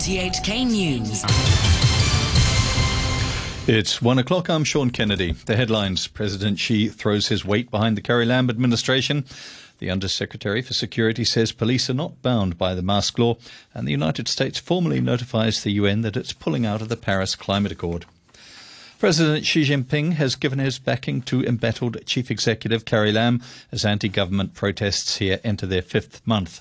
THK News. It's 1 o'clock. I'm Sean Kennedy. The headlines: President Xi throws his weight behind the Carrie Lam administration. The Undersecretary for Security says police are not bound by the mask law, and the United States formally notifies the UN that it's pulling out of the Paris Climate Accord. President Xi Jinping has given his backing to embattled Chief Executive Carrie Lam as anti-government protests here enter their fifth month.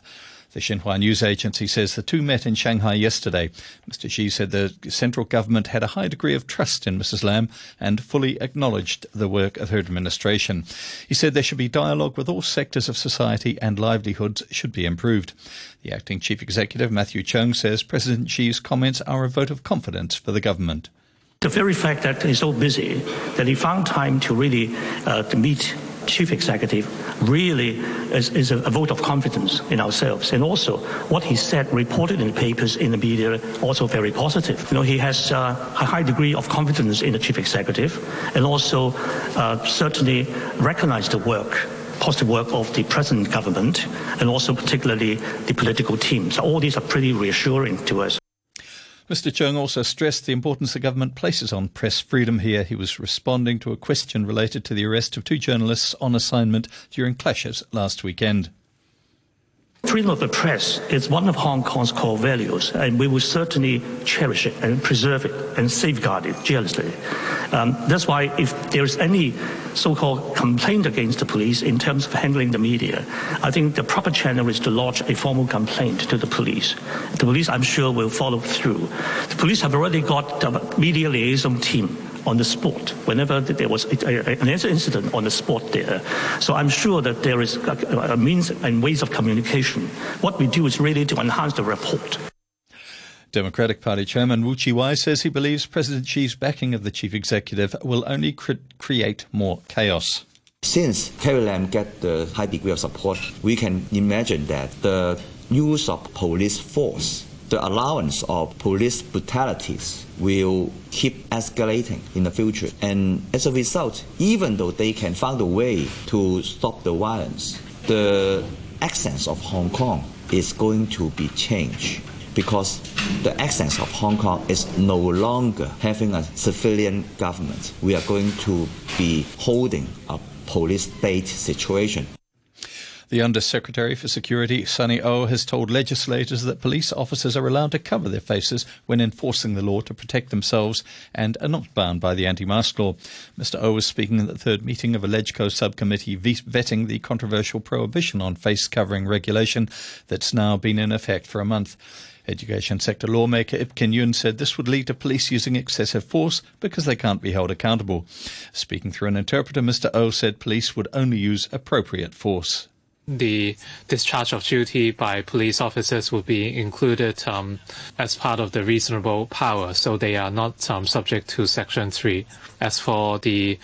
The Xinhua News Agency says the two met in Shanghai yesterday. Mr. Xi said the central government had a high degree of trust in Mrs. Lam and fully acknowledged the work of her administration. He said there should be dialogue with all sectors of society and livelihoods should be improved. The acting chief executive, Matthew Cheung, says President Xi's comments are a vote of confidence for the government. The very fact that he's so busy that he found time to really meet chief executive really is a vote of confidence in ourselves. And also what he said reported in the papers, in the media, also very positive. You know, he has a high degree of confidence in the chief executive and also certainly recognized the work, positive work of the present government and also particularly the political team. So all these are pretty reassuring to us. Mr. Cheung also stressed the importance the government places on press freedom here. He was responding to a question related to the arrest of two journalists on assignment during clashes last weekend. Freedom of the press is one of Hong Kong's core values, and we will certainly cherish it and preserve it and safeguard it jealously. That's why if there is any so-called complaint against the police in terms of handling the media, I think the proper channel is to lodge a formal complaint to the police. The police, I'm sure, will follow through. The police have already got a media liaison team on the spot, whenever there was an incident on the spot there. So I'm sure that there is a means and ways of communication. What we do is really to enhance the report. Democratic Party Chairman Wu Chi-wai says he believes President Xi's backing of the chief executive will only create more chaos. Since Carrie Lam got the high degree of support, we can imagine that the use of police force, the allowance of police brutalities will keep escalating in the future. And as a result, even though they can find a way to stop the violence, the accents of Hong Kong is going to be changed because the accents of Hong Kong is no longer having a civilian government. We are going to be holding a police state situation. The Undersecretary for Security, Sonny Au, has told legislators that police officers are allowed to cover their faces when enforcing the law to protect themselves and are not bound by the anti-mask law. Mr. Au was speaking at the third meeting of a LegCo subcommittee vetting the controversial prohibition on face covering regulation that's now been in effect for a month. Education sector lawmaker Ipkin Yoon said this would lead to police using excessive force because they can't be held accountable. Speaking through an interpreter, Mr. Au said police would only use appropriate force. The discharge of duty by police officers will be included as part of the reasonable power, so they are not subject to Section 3. As for the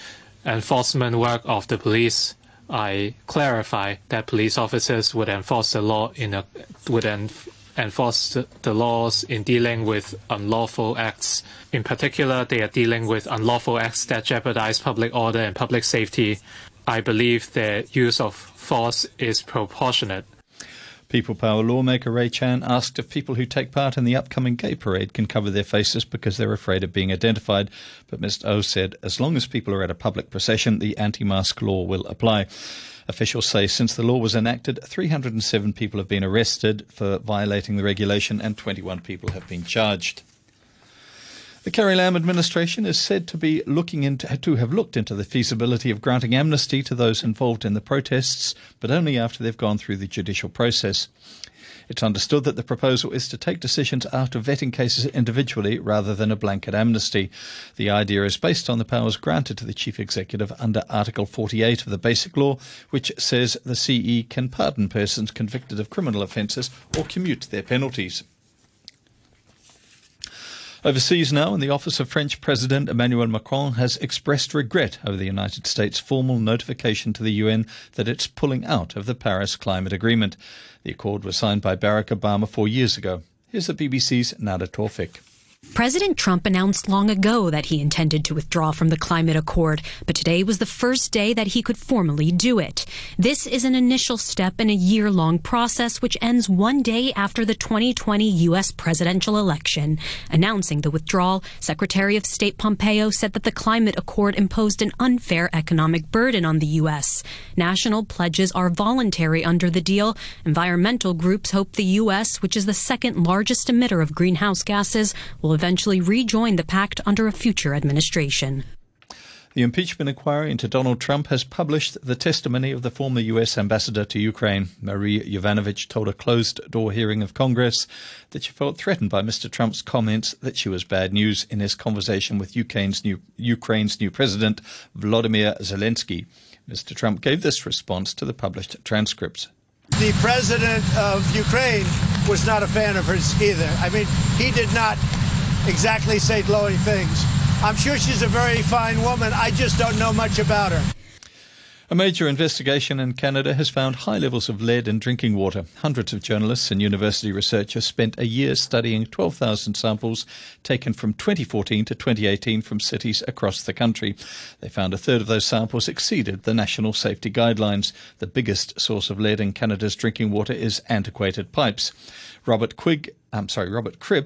enforcement work of the police, I clarify that police officers would enforce the law enforce the laws in dealing with unlawful acts. In particular, they are dealing with unlawful acts that jeopardize public order and public safety. I believe their use of force is proportionate. People Power lawmaker Ray Chan asked if people who take part in the upcoming gay parade can cover their faces because they're afraid of being identified. But Mr. O said as long as people are at a public procession, the anti-mask law will apply. Officials say since the law was enacted, 307 people have been arrested for violating the regulation and 21 people have been charged. The Carrie Lam administration is said to be looking into the feasibility of granting amnesty to those involved in the protests, but only after they've gone through the judicial process. It's understood that the proposal is to take decisions after vetting cases individually rather than a blanket amnesty. The idea is based on the powers granted to the chief executive under Article 48 of the Basic Law, which says the CE can pardon persons convicted of criminal offences or commute their penalties. Overseas now, and the office of French President Emmanuel Macron has expressed regret over the United States' formal notification to the UN that it's pulling out of the Paris Climate Agreement. The accord was signed by Barack Obama 4 years ago. Here's the BBC's Nada Torfik. President Trump announced long ago that he intended to withdraw from the climate accord, but today was the first day that he could formally do it. This is an initial step in a year-long process which ends one day after the 2020 U.S. presidential election. Announcing the withdrawal, Secretary of State Pompeo said that the Climate Accord imposed an unfair economic burden on the U.S. National pledges are voluntary under the deal. Environmental groups hope the U.S., which is the second largest emitter of greenhouse gases, will eventually rejoin the pact under a future administration. The impeachment inquiry into Donald Trump has published the testimony of the former U.S. ambassador to Ukraine. Marie Yovanovitch told a closed-door hearing of Congress that she felt threatened by Mr. Trump's comments that she was bad news in his conversation with Ukraine's new president, Vladimir Zelensky. Mr. Trump gave this response to the published transcripts. The president of Ukraine was not a fan of hers either. I mean, he did not exactly say glowing things. I'm sure she's a very fine woman. I just don't know much about her. A major investigation in Canada has found high levels of lead in drinking water. Hundreds of journalists and university researchers spent a year studying 12,000 samples taken from 2014 to 2018 from cities across the country. They found a third of those samples exceeded the national safety guidelines. The biggest source of lead in Canada's drinking water is antiquated pipes. Robert Cribb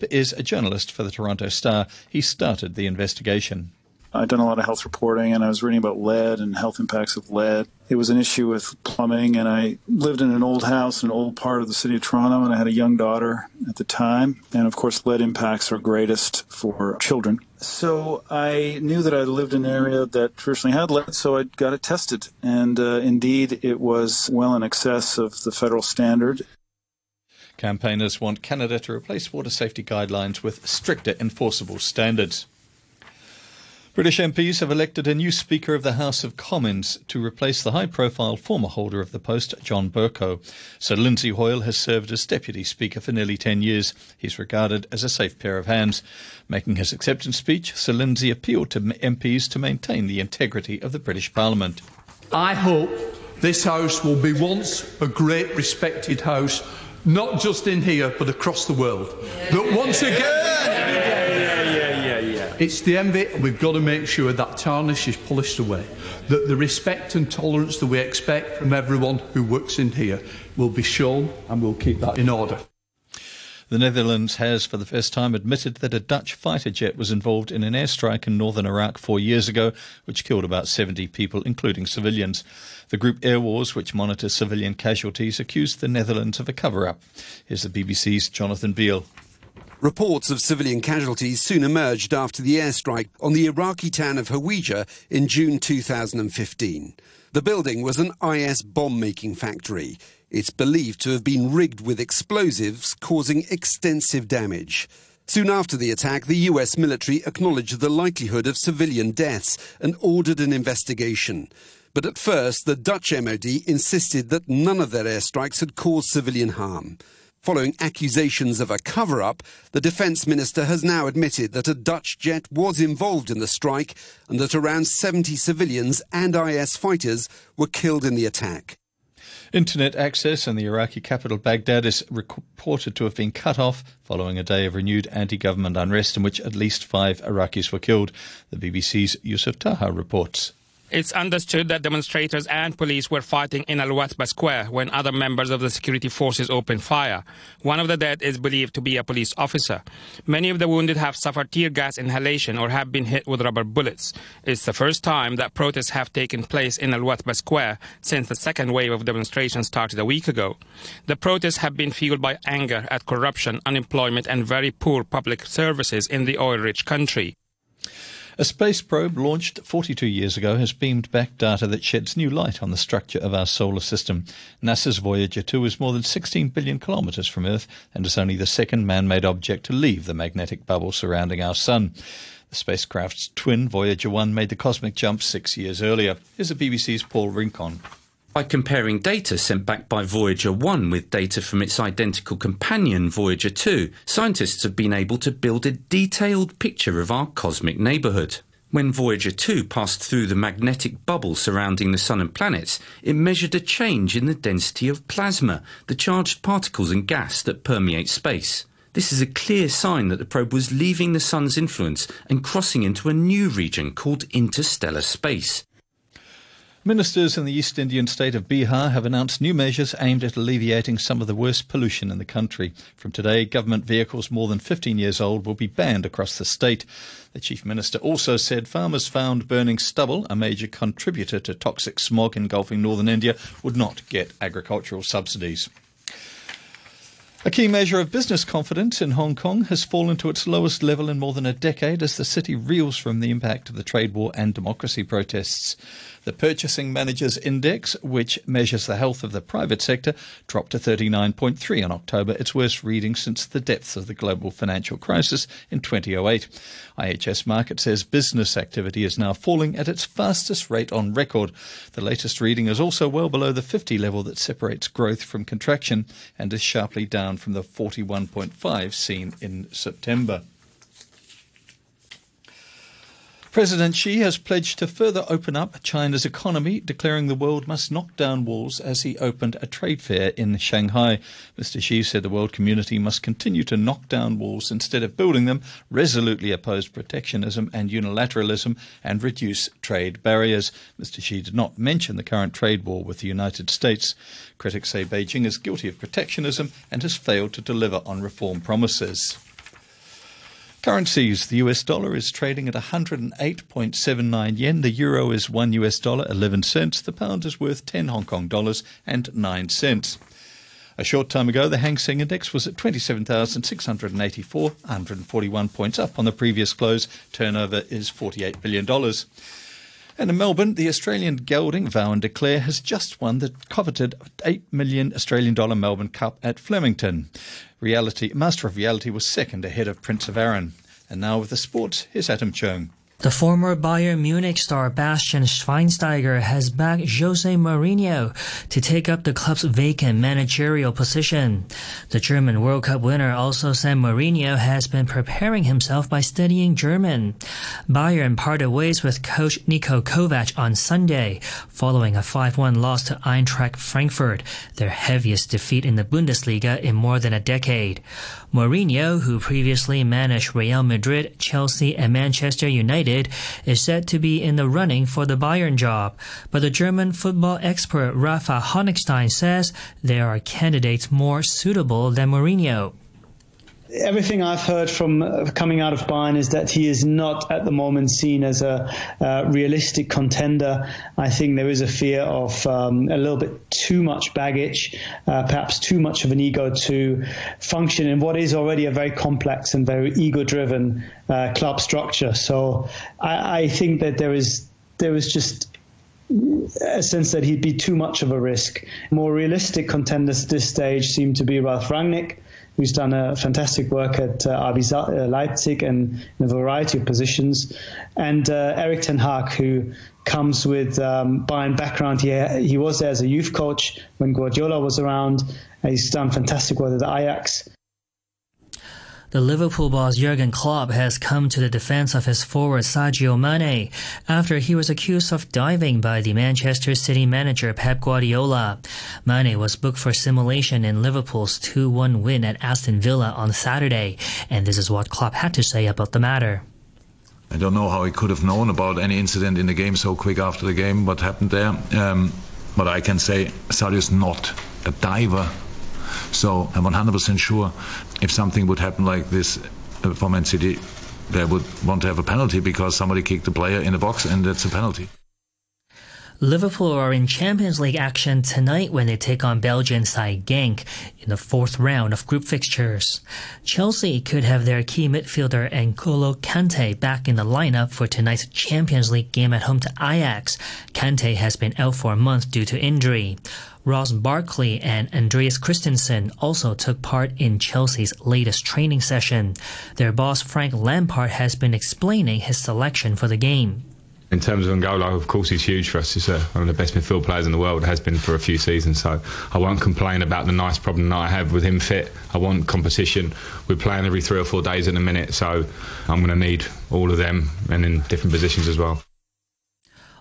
is a journalist for the Toronto Star. He started the investigation. I'd done a lot of health reporting, and I was reading about lead and health impacts of lead. It was an issue with plumbing, and I lived in an old house in an old part of the city of Toronto, and I had a young daughter at the time. And, of course, lead impacts are greatest for children. So I knew that I lived in an area that traditionally had lead, so I got it tested. And indeed, it was well in excess of the federal standard. Campaigners want Canada to replace water safety guidelines with stricter enforceable standards. British MPs have elected a new Speaker of the House of Commons to replace the high-profile former holder of the post, John Bercow. Sir Lindsay Hoyle has served as Deputy Speaker for nearly 10 years. He's regarded as a safe pair of hands. Making his acceptance speech, Sir Lindsay appealed to MPs to maintain the integrity of the British Parliament. I hope this House will be once a great respected House, not just in here but across the world. That once again... It's the envy, and we've got to make sure that tarnish is polished away, that the respect and tolerance that we expect from everyone who works in here will be shown, and we'll keep that in order. The Netherlands has for the first time admitted that a Dutch fighter jet was involved in an airstrike in northern Iraq 4 years ago, which killed about 70 people, including civilians. The group Air Wars, which monitors civilian casualties, accused the Netherlands of a cover-up. Here's the BBC's Jonathan Beale. Reports of civilian casualties soon emerged after the airstrike on the Iraqi town of Hawija in June 2015. The building was an IS bomb-making factory. It's believed to have been rigged with explosives, causing extensive damage. Soon after the attack, the US military acknowledged the likelihood of civilian deaths and ordered an investigation. But at first, the Dutch MOD insisted that none of their airstrikes had caused civilian harm. Following accusations of a cover-up, the Defence Minister has now admitted that a Dutch jet was involved in the strike and that around 70 civilians and IS fighters were killed in the attack. Internet access in the Iraqi capital Baghdad is reported to have been cut off following a day of renewed anti-government unrest in which at least 5 Iraqis were killed. The BBC's Yusuf Taha reports. It's understood that demonstrators and police were fighting in Al-Watba Square when other members of the security forces opened fire. One of the dead is believed to be a police officer. Many of the wounded have suffered tear gas inhalation or have been hit with rubber bullets. It's the first time that protests have taken place in Al-Watba Square since the second wave of demonstrations started a week ago. The protests have been fueled by anger at corruption, unemployment and very poor public services in the oil-rich country. A space probe launched 42 years ago has beamed back data that sheds new light on the structure of our solar system. NASA's Voyager 2 is more than 16 billion kilometres from Earth and is only the second man-made object to leave the magnetic bubble surrounding our sun. The spacecraft's twin, Voyager 1, made the cosmic jump 6 years earlier. Here's the BBC's Paul Rincon. By comparing data sent back by Voyager 1 with data from its identical companion, Voyager 2, scientists have been able to build a detailed picture of our cosmic neighbourhood. When Voyager 2 passed through the magnetic bubble surrounding the Sun and planets, it measured a change in the density of plasma, the charged particles and gas that permeate space. This is a clear sign that the probe was leaving the Sun's influence and crossing into a new region called interstellar space. Ministers in the East Indian state of Bihar have announced new measures aimed at alleviating some of the worst pollution in the country. From today, government vehicles more than 15 years old will be banned across the state. The Chief Minister also said farmers found burning stubble, a major contributor to toxic smog engulfing northern India, would not get agricultural subsidies. A key measure of business confidence in Hong Kong has fallen to its lowest level in more than a decade as the city reels from the impact of the trade war and democracy protests. The Purchasing Managers Index, which measures the health of the private sector, dropped to 39.3 in October, its worst reading since the depths of the global financial crisis in 2008. IHS Markit says business activity is now falling at its fastest rate on record. The latest reading is also well below the 50 level that separates growth from contraction and is sharply down from the 41.5 seen in September. President Xi has pledged to further open up China's economy, declaring the world must knock down walls as he opened a trade fair in Shanghai. Mr. Xi said the world community must continue to knock down walls instead of building them, resolutely oppose protectionism and unilateralism, and reduce trade barriers. Mr. Xi did not mention the current trade war with the United States. Critics say Beijing is guilty of protectionism and has failed to deliver on reform promises. Currencies. The US dollar is trading at 108.79 yen. The euro is $1.11. The pound is worth 10 Hong Kong dollars and 9 cents. A short time ago, the Hang Seng Index was at 27,684, 141 points up on the previous close. Turnover is $48 billion. And in Melbourne, the Australian gelding Vow and Declare has just won the coveted $8 million Melbourne Cup at Flemington. Master of Reality was second ahead of Prince of Arran. And now with the sports, here's Adam Cheung. The former Bayern Munich star Bastian Schweinsteiger has backed Jose Mourinho to take up the club's vacant managerial position. The German World Cup winner also said Mourinho has been preparing himself by studying German. Bayern parted ways with coach Niko Kovac on Sunday, following a 5-1 loss to Eintracht Frankfurt, their heaviest defeat in the Bundesliga in more than a decade. Mourinho, who previously managed Real Madrid, Chelsea, and Manchester United, is said to be in the running for the Bayern job, but the German football expert Rafa Honigstein says there are candidates more suitable than Mourinho. Everything I've heard from coming out of Bayern is that he is not at the moment seen as a realistic contender. I think there is a fear of a little bit too much baggage, perhaps too much of an ego to function in what is already a very complex and very ego-driven club structure. So I think that there is just a sense that he'd be too much of a risk. More realistic contenders at this stage seem to be Ralf Rangnick, who's done a fantastic work at RB Leipzig and in a variety of positions, and Erik ten Hag, who comes with Bayern background. He was there as a youth coach when Guardiola was around. He's done fantastic work at Ajax. The Liverpool boss Jurgen Klopp has come to the defense of his forward Sadio Mane after he was accused of diving by the Manchester City manager Pep Guardiola. Mane was booked for simulation in Liverpool's 2-1 win at Aston Villa on Saturday, and this is what Klopp had to say about the matter. I don't know how he could have known about any incident in the game so quick after the game, what happened there. But I can say Sadio's not a diver. So I'm 100% sure if something would happen like this for Man City, they would want to have a penalty because somebody kicked the player in the box and that's a penalty. Liverpool are in Champions League action tonight when they take on Belgian side Genk in the fourth round of group fixtures. Chelsea could have their key midfielder N'Golo Kante back in the lineup for tonight's Champions League game at home to Ajax. Kante has been out for a month due to injury. Ross Barkley and Andreas Christensen also took part in Chelsea's latest training session. Their boss Frank Lampard has been explaining his selection for the game. In terms of N'Golo, of course, he's huge for us. He's one of the best midfield players in the world, has been for a few seasons. So I won't complain about the nice problem that I have with him fit. I want competition. We're playing every 3 or 4 days in a minute, so I'm going to need all of them and in different positions as well.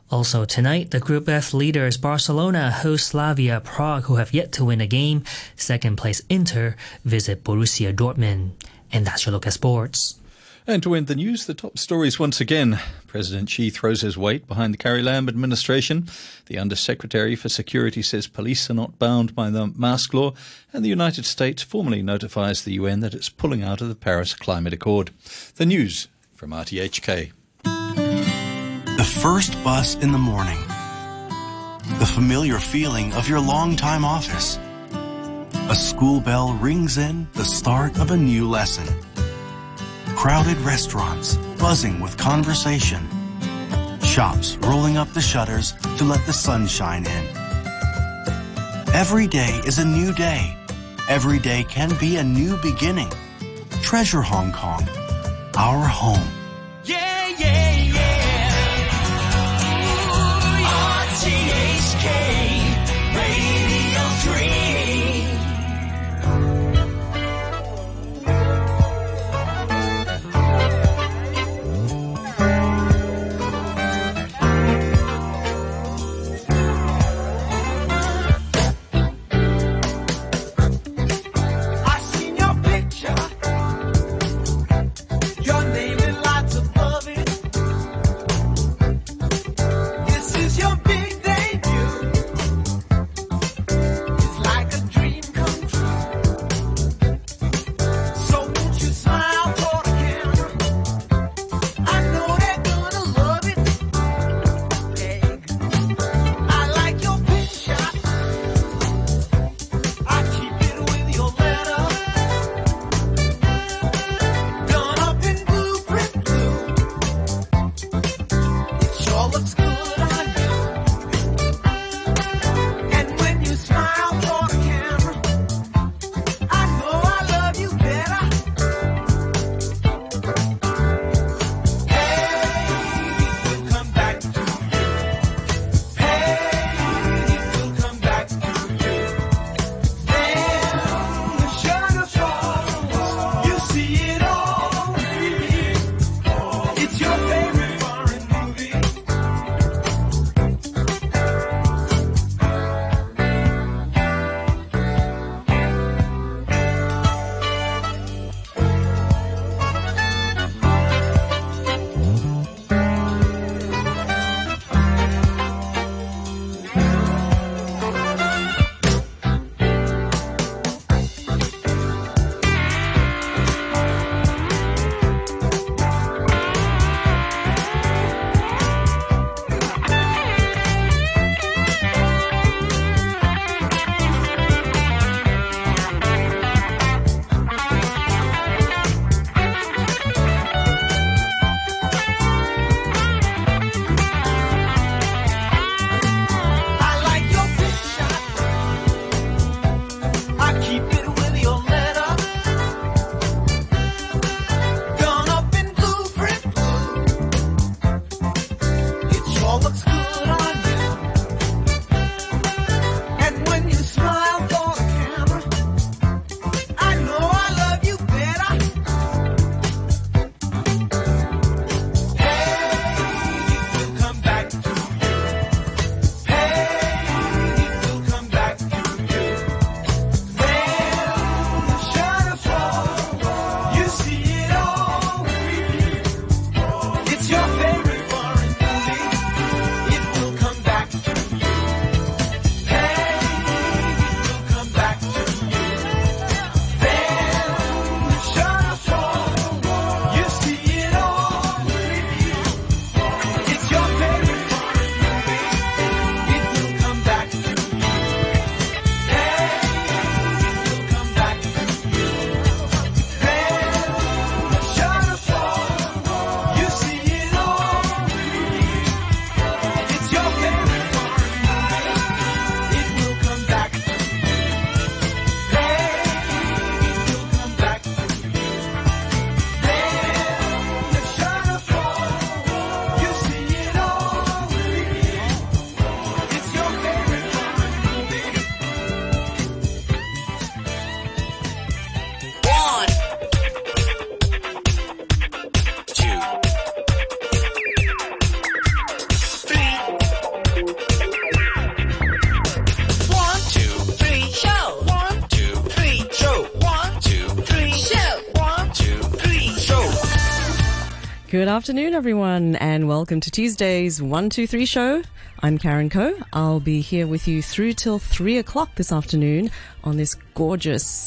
Also tonight, the Group F leaders Barcelona host Slavia Prague, who have yet to win a game. Second place Inter visit Borussia Dortmund. And that's your look at sports. And to end the news, the top stories once again. President Xi throws his weight behind the Carrie Lam administration. The Undersecretary for Security says police are not bound by the mask law. And the United States formally notifies the UN that it's pulling out of the Paris Climate Accord. The news from RTHK. The first bus in the morning. The familiar feeling of your longtime office. A school bell rings in the start of a new lesson. Crowded restaurants buzzing with conversation. Shops rolling up the shutters to let the sunshine in. Every day is a new day. Every day can be a new beginning. Treasure Hong Kong, our home. Yeah, yeah, yeah. Ooh, RTHK Radio 3. Your big debut. It's like Good afternoon, everyone, and welcome to Tuesday's 123 show. I'm Karen Koh. I'll be here with you through till 3 o'clock this afternoon on this gorgeous